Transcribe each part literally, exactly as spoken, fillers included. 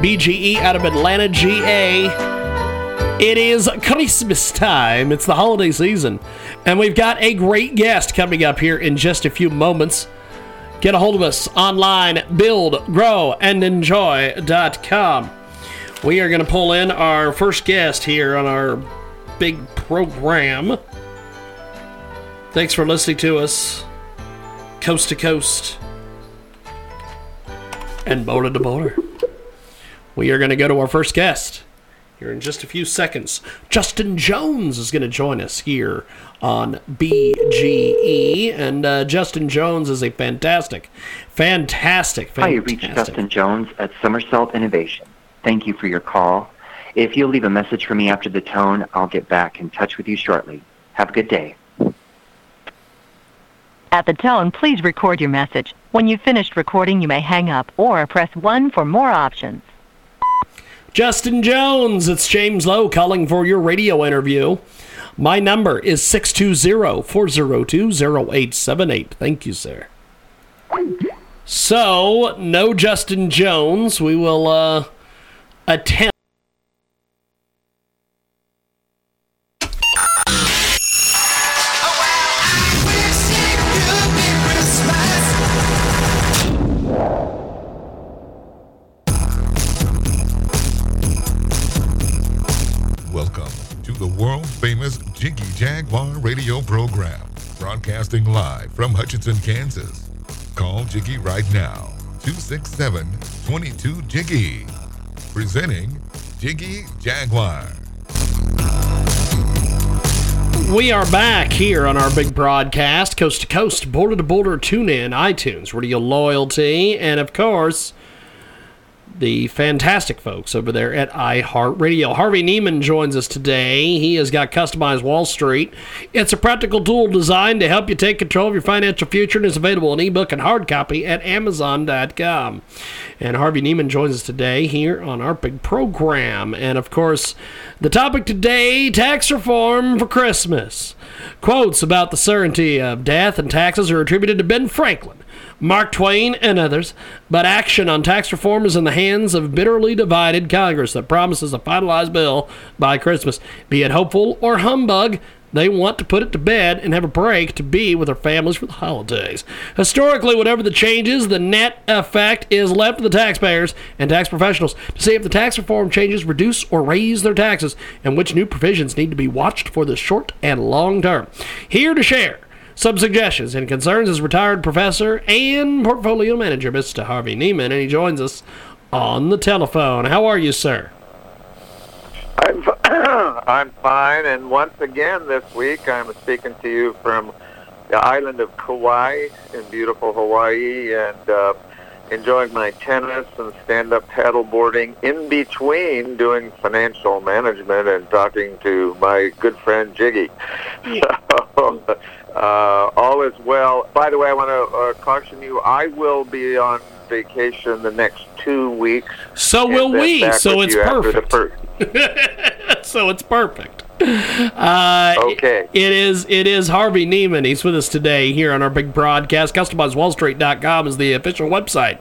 B G E out of Atlanta, G A. It is Christmas time. It's the holiday season. And we've got a great guest coming up here in just a few moments. Get a hold of us online, build grow and enjoy dot com. We are going to pull in our first guest here on our big program. Thanks for listening to us, coast to coast and border to border. We are going to go to our first guest in just a few seconds. Justin Jones is going to join us here on B G E, and uh, Justin Jones is a fantastic, fantastic, fantastic... Hi, you reached Justin Jones at Somersault Innovation. Thank you for your call. If you'll leave a message for me after the tone, I'll get back in touch with you shortly. Have a good day. At the tone, please record your message. When you've finished recording, you may hang up or press one for more options. Justin Jones, it's James Lowe calling for your radio interview. My number is six two zero, four zero two, zero eight seven eight. Thank you, sir. So, no Justin Jones. We will uh, attempt. Famous Jiggy Jaguar radio program, broadcasting live from Hutchinson, Kansas. Call Jiggy right now, two six seven, two two Jiggy. Presenting Jiggy Jaguar. We are back here on our big broadcast, coast to coast, border to border, tune in, iTunes, Radio Loyalty, and of course, the fantastic folks over there at iHeartRadio. Harvey Neiman joins us today. He has got Customized Wall Street. It's a practical tool designed to help you take control of your financial future, and is available in ebook and hard copy at amazon dot com. And Harvey Neiman joins us today here on our big program. And, of course, the topic today, tax reform for Christmas. Quotes about the certainty of death and taxes are attributed to Ben Franklin, Mark Twain, and others, but action on tax reform is in the hands of bitterly divided Congress that promises a finalized bill by Christmas. Be it hopeful or humbug, they want to put it to bed and have a break to be with their families for the holidays. Historically, whatever the changes, the net effect is left to the taxpayers and tax professionals to see if the tax reform changes reduce or raise their taxes, and which new provisions need to be watched for the short and long term. Here to share some suggestions and concerns is retired professor and portfolio manager, Mister Harvey Neiman, and he joins us on the telephone. How are you, sir? I'm, I'm fine, and once again this week I'm speaking to you from the island of Kauai in beautiful Hawaii, and uh, enjoying my tennis and stand-up paddleboarding in between doing financial management and talking to my good friend Jiggy. So, Uh, all is well. By the way, I want to uh, caution you, I will be on vacation the next two weeks. So will we. So it's perfect. Per- so it's perfect. Uh, okay. It is It is Harvey Neiman. He's with us today here on our big broadcast. Customize Wall Street dot com is the official website.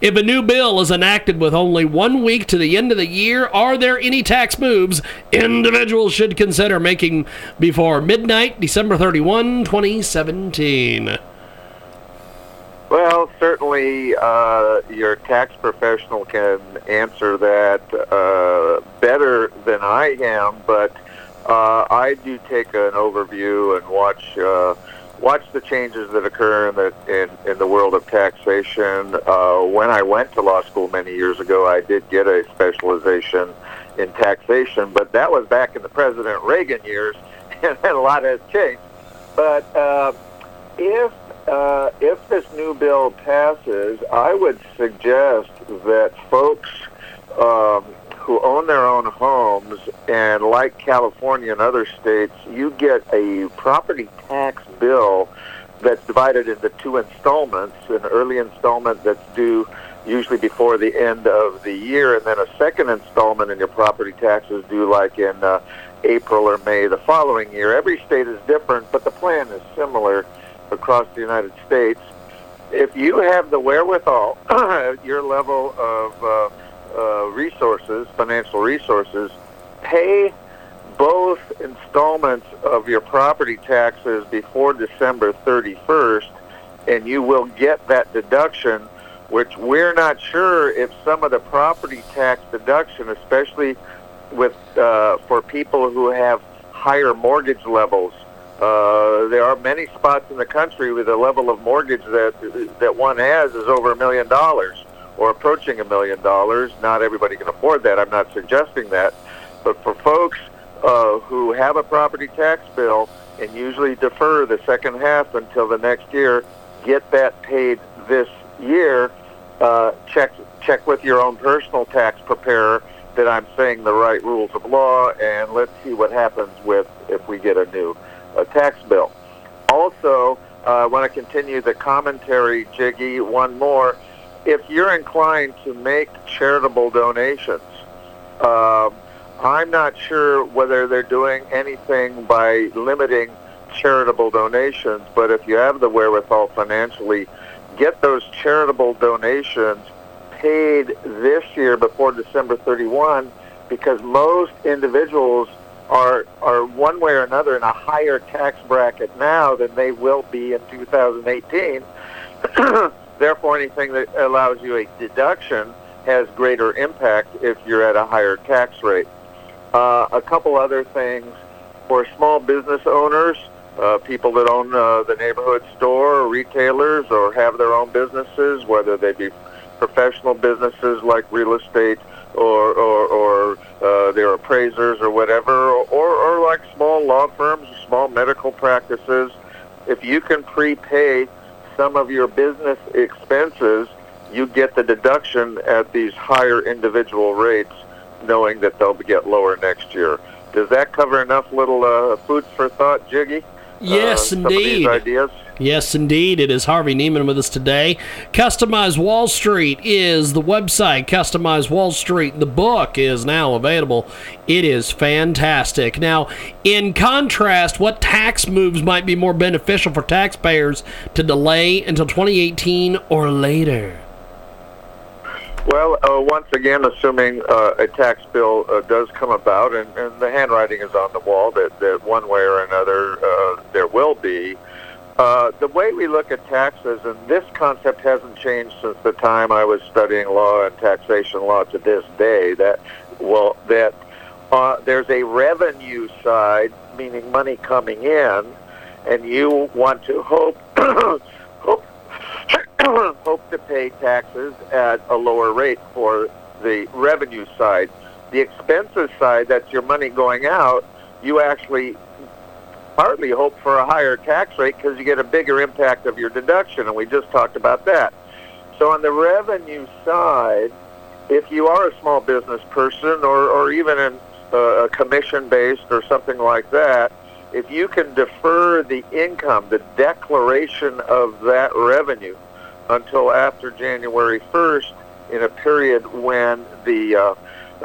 If a new bill is enacted with only one week to the end of the year, are there any tax moves individuals should consider making before midnight, December thirty-first, twenty seventeen? Well, certainly uh, your tax professional can answer that uh, better than I am, but Uh, I do take an overview and watch uh, watch the changes that occur in the in, in the world of taxation. Uh, when I went to law school many years ago, I did get a specialization in taxation, but that was back in the President Reagan years, and a lot has changed. But uh, if uh, if this new bill passes, I would suggest that folks um, who own their own homes, and like California and other states, you get a property tax bill that's divided into two installments, an early installment that's due usually before the end of the year, and then a second installment in your property taxes due like in uh, April or May the following year. Every state is different, but the plan is similar across the United States. If you have the wherewithal, your level of uh, uh, resources, financial resources, pay both installments of your property taxes before December thirty-first, and you will get that deduction, which we're not sure if some of the property tax deduction, especially with uh, for people who have higher mortgage levels. Uh, there are many spots in the country with a level of mortgage that that one has is over a million dollars or approaching a million dollars. Not everybody can afford that. I'm not suggesting that. But for folks uh, who have a property tax bill and usually defer the second half until the next year, get that paid this year. Uh, check check with your own personal tax preparer that I'm saying the right rules of law, and let's see what happens with if we get a new a tax bill. Also, uh, I want to continue the commentary, Jiggy, one more. If you're inclined to make charitable donations, um, I'm not sure whether they're doing anything by limiting charitable donations, but if you have the wherewithal financially, get those charitable donations paid this year before December thirty-first, because most individuals are are one way or another in a higher tax bracket now than they will be in two thousand eighteen. Therefore, anything that allows you a deduction has greater impact if you're at a higher tax rate. Uh, a couple other things for small business owners, uh, people that own uh, the neighborhood store or retailers or have their own businesses, whether they be professional businesses like real estate or or, or uh, their appraisers or whatever, or, or, or like small law firms, small medical practices. If you can prepay some of your business expenses, you get the deduction at these higher individual rates, knowing that they'll get lower next year. Does that cover enough little uh, foods for thought, Jiggy? Yes, uh, indeed. Some of these ideas? Yes, indeed. It is Harvey Neiman with us today. Customize Wall Street is the website. Customize Wall Street, the book, is now available. It is fantastic. Now, in contrast, what tax moves might be more beneficial for taxpayers to delay until twenty eighteen or later? Well, uh, once again, assuming uh, a tax bill uh, does come about, and, and the handwriting is on the wall that, that one way or another uh, there will be, Uh, the way we look at taxes, and this concept hasn't changed since the time I was studying law and taxation law to this day, that well, that uh, there's a revenue side, meaning money coming in, and you want to hope hope, hope to pay taxes at a lower rate for the revenue side. The expenses side, that's your money going out, you actually partly hope for a higher tax rate because you get a bigger impact of your deduction, and we just talked about that. So on the revenue side, if you are a small business person or, or even in uh, commission-based or something like that, if you can defer the income, the declaration of that revenue until after January first in a period when the uh,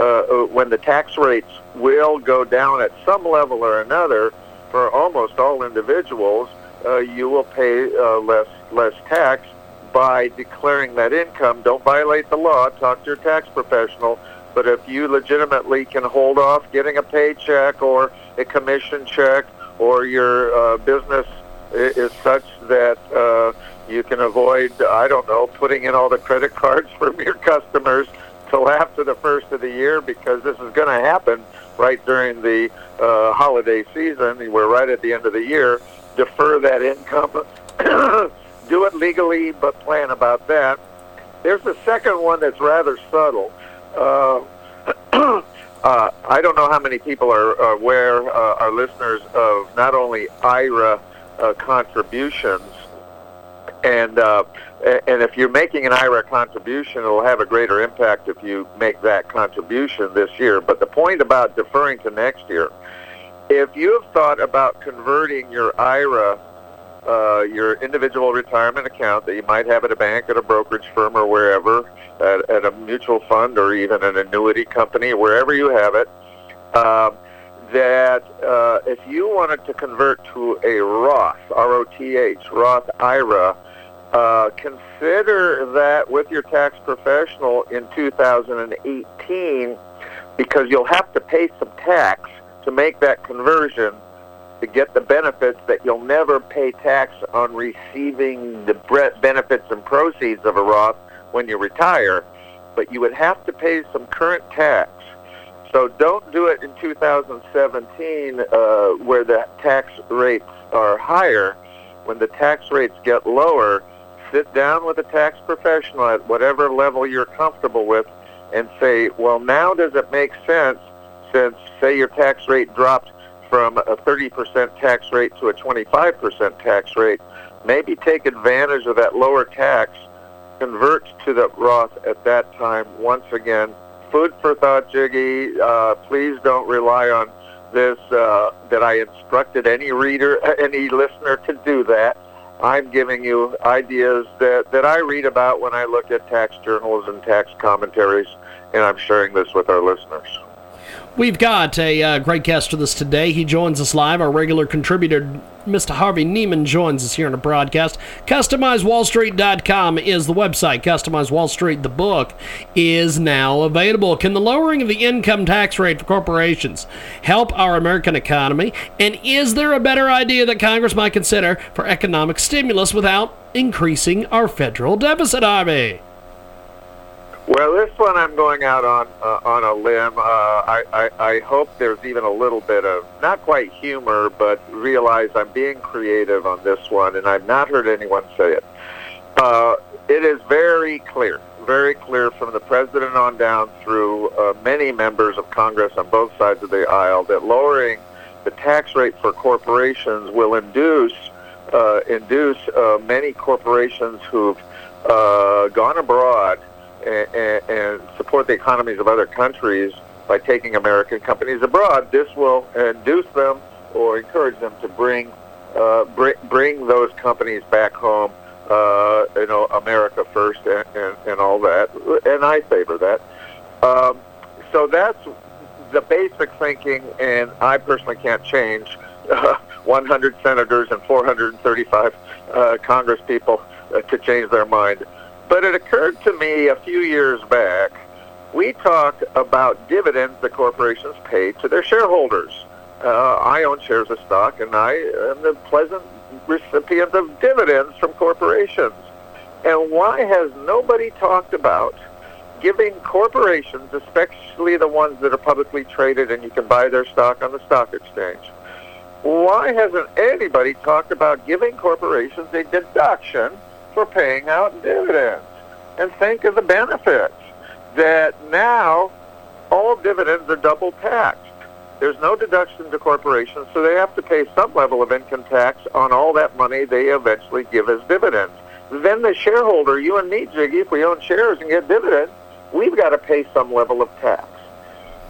uh, when the tax rates will go down at some level or another, for almost all individuals, uh, you will pay uh, less less tax by declaring that income. Don't violate the law. Talk to your tax professional. But if you legitimately can hold off getting a paycheck or a commission check, or your uh, business is such that uh, you can avoid, I don't know, putting in all the credit cards from your customers till after the first of the year, because this is going to happen right during the uh, holiday season. We're right at the end of the year. Defer that income. Do it legally, but plan about that. There's a second one that's rather subtle. Uh, uh, I don't know how many people are aware, uh, are listeners, of not only I R A uh, contributions, and uh, and if you're making an I R A contribution, it'll have a greater impact if you make that contribution this year. But the point about deferring to next year, if you have thought about converting your I R A, uh, your individual retirement account that you might have at a bank, at a brokerage firm, or wherever, at, at a mutual fund, or even an annuity company, wherever you have it, um, that uh, if you wanted to convert to a Roth, R O T H, Roth I R A, uh, consider that with your tax professional in two thousand eighteen, because you'll have to pay some tax to make that conversion to get the benefits that you'll never pay tax on receiving the benefits and proceeds of a Roth when you retire, but you would have to pay some current tax. So don't do it in two thousand seventeen uh, where the tax rates are higher. When the tax rates get lower, sit down with a tax professional at whatever level you're comfortable with and say, well, now does it make sense, since, say, your tax rate dropped from a thirty percent tax rate to a twenty-five percent tax rate, maybe take advantage of that lower tax, convert to the Roth at that time once again. Food for thought, Jiggy. Uh, please don't rely on this, uh, that I instructed any reader, any listener to do that. I'm giving you ideas that, that I read about when I look at tax journals and tax commentaries, and I'm sharing this with our listeners. We've got a uh, great guest with us today. He joins us live. Our regular contributor, Mister Harvey Neiman, joins us here in a broadcast. Customize Wall Street dot com is the website. Customize Wall Street, the book, is now available. Can the lowering of the income tax rate for corporations help our American economy? And is there a better idea that Congress might consider for economic stimulus without increasing our federal deficit, Harvey? Well, this one I'm going out on uh, on a limb. Uh, I, I, I hope there's even a little bit of, not quite humor, but realize I'm being creative on this one, and I've not heard anyone say it. Uh, it is very clear, very clear from the president on down through uh, many members of Congress on both sides of the aisle that lowering the tax rate for corporations will induce, uh, induce uh, many corporations who've uh, gone abroad And, and support the economies of other countries by taking American companies abroad. This will induce them or encourage them to bring uh, br- bring those companies back home. Uh, you know, America first, and, and, and all that. And I favor that. Um, so that's the basic thinking, and I personally can't change. Uh, one hundred senators and four hundred thirty-five uh, Congress people uh, to change their mind. But it occurred to me a few years back, we talked about dividends the corporations pay to their shareholders. Uh, I own shares of stock, and I am the pleasant recipient of dividends from corporations. And why has nobody talked about giving corporations, especially the ones that are publicly traded and you can buy their stock on the stock exchange, why hasn't anybody talked about giving corporations a deduction for paying out dividends? And think of the benefits, that now all dividends are double taxed. There's no deduction to corporations, so they have to pay some level of income tax on all that money they eventually give as dividends. Then the shareholder, you and me, Jiggy, if we own shares and get dividends, we've got to pay some level of tax.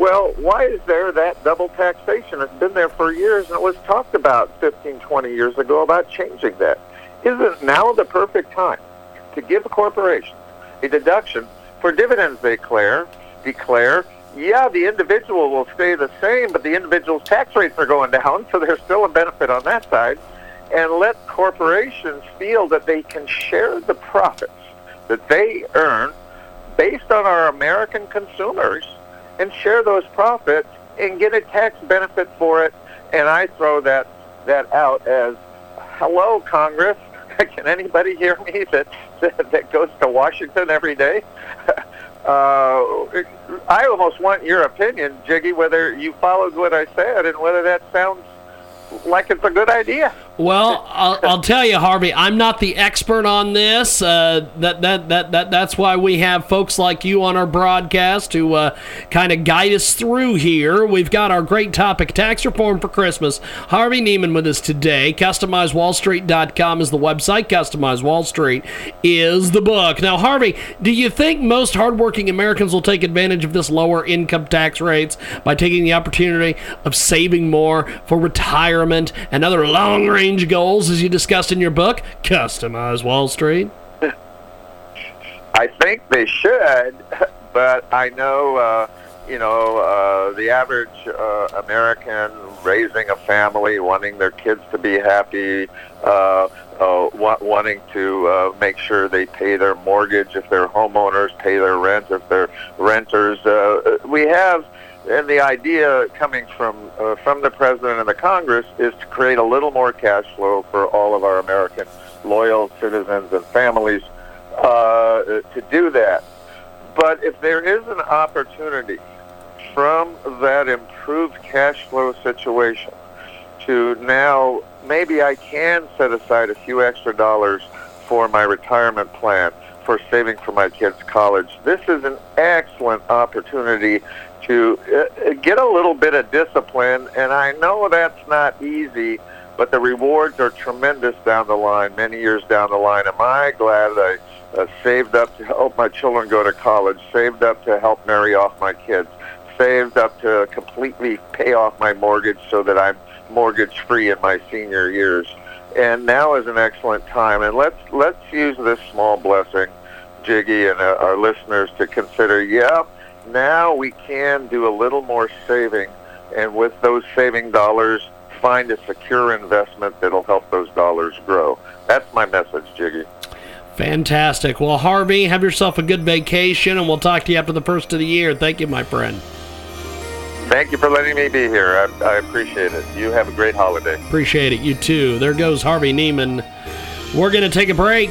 Well, why is there that double taxation? It's been there for years, and it was talked about fifteen, twenty years ago about changing that. Isn't now the perfect time to give corporations a deduction for dividends they declare? Declare, yeah, the individual will stay the same, but the individual's tax rates are going down, so there's still a benefit on that side. And let corporations feel that they can share the profits that they earn based on our American consumers, and share those profits and get a tax benefit for it. And I throw that that out as, hello, Congress. Can anybody hear me that that, that goes to Washington every day? Uh, I almost want your opinion, Jiggy, whether you followed what I said and whether that sounds like it's a good idea. Well, I'll, I'll tell you, Harvey, I'm not the expert on this. Uh, that, that that that that's why we have folks like you on our broadcast to uh, kind of guide us through here. We've got our great topic, Tax Reform for Christmas. Harvey Neiman with us today. Customize Wall Street dot com is the website. Customize Wall Street is the book. Now, Harvey, do you think most hardworking Americans will take advantage of this lower income tax rates by taking the opportunity of saving more for retirement and other long range goals, as you discussed in your book, Customize Wall Street? I think they should, but I know, uh, you know, uh, the average uh, American raising a family, wanting their kids to be happy, uh, uh, wa- wanting to uh, make sure they pay their mortgage if they're homeowners, pay their rent if they're renters. Uh, we have... And the idea coming from uh, from the President and the Congress is to create a little more cash flow for all of our American loyal citizens and families uh, to do that. But if there is an opportunity from that improved cash flow situation to now, maybe I can set aside a few extra dollars for my retirement plan, for saving for my kids' college, this is an excellent opportunity to uh, get a little bit of discipline, and I know that's not easy, but the rewards are tremendous down the line, many years down the line. Am I glad I uh, saved up to help my children go to college, saved up to help marry off my kids, saved up to completely pay off my mortgage so that I'm mortgage-free in my senior years? And now is an excellent time, and let's let's use this small blessing, Jiggy, and uh, our listeners to consider, yeah, now we can do a little more saving, and with those saving dollars, find a secure investment that'll help those dollars grow. That's my message, Jiggy. Fantastic. Well, Harvey, have yourself a good vacation, and we'll talk to you after the first of the year. Thank you, my friend. Thank you for letting me be here. I, I appreciate it. You have a great holiday. Appreciate it. You too. There goes Harvey Neiman. We're going to take a break.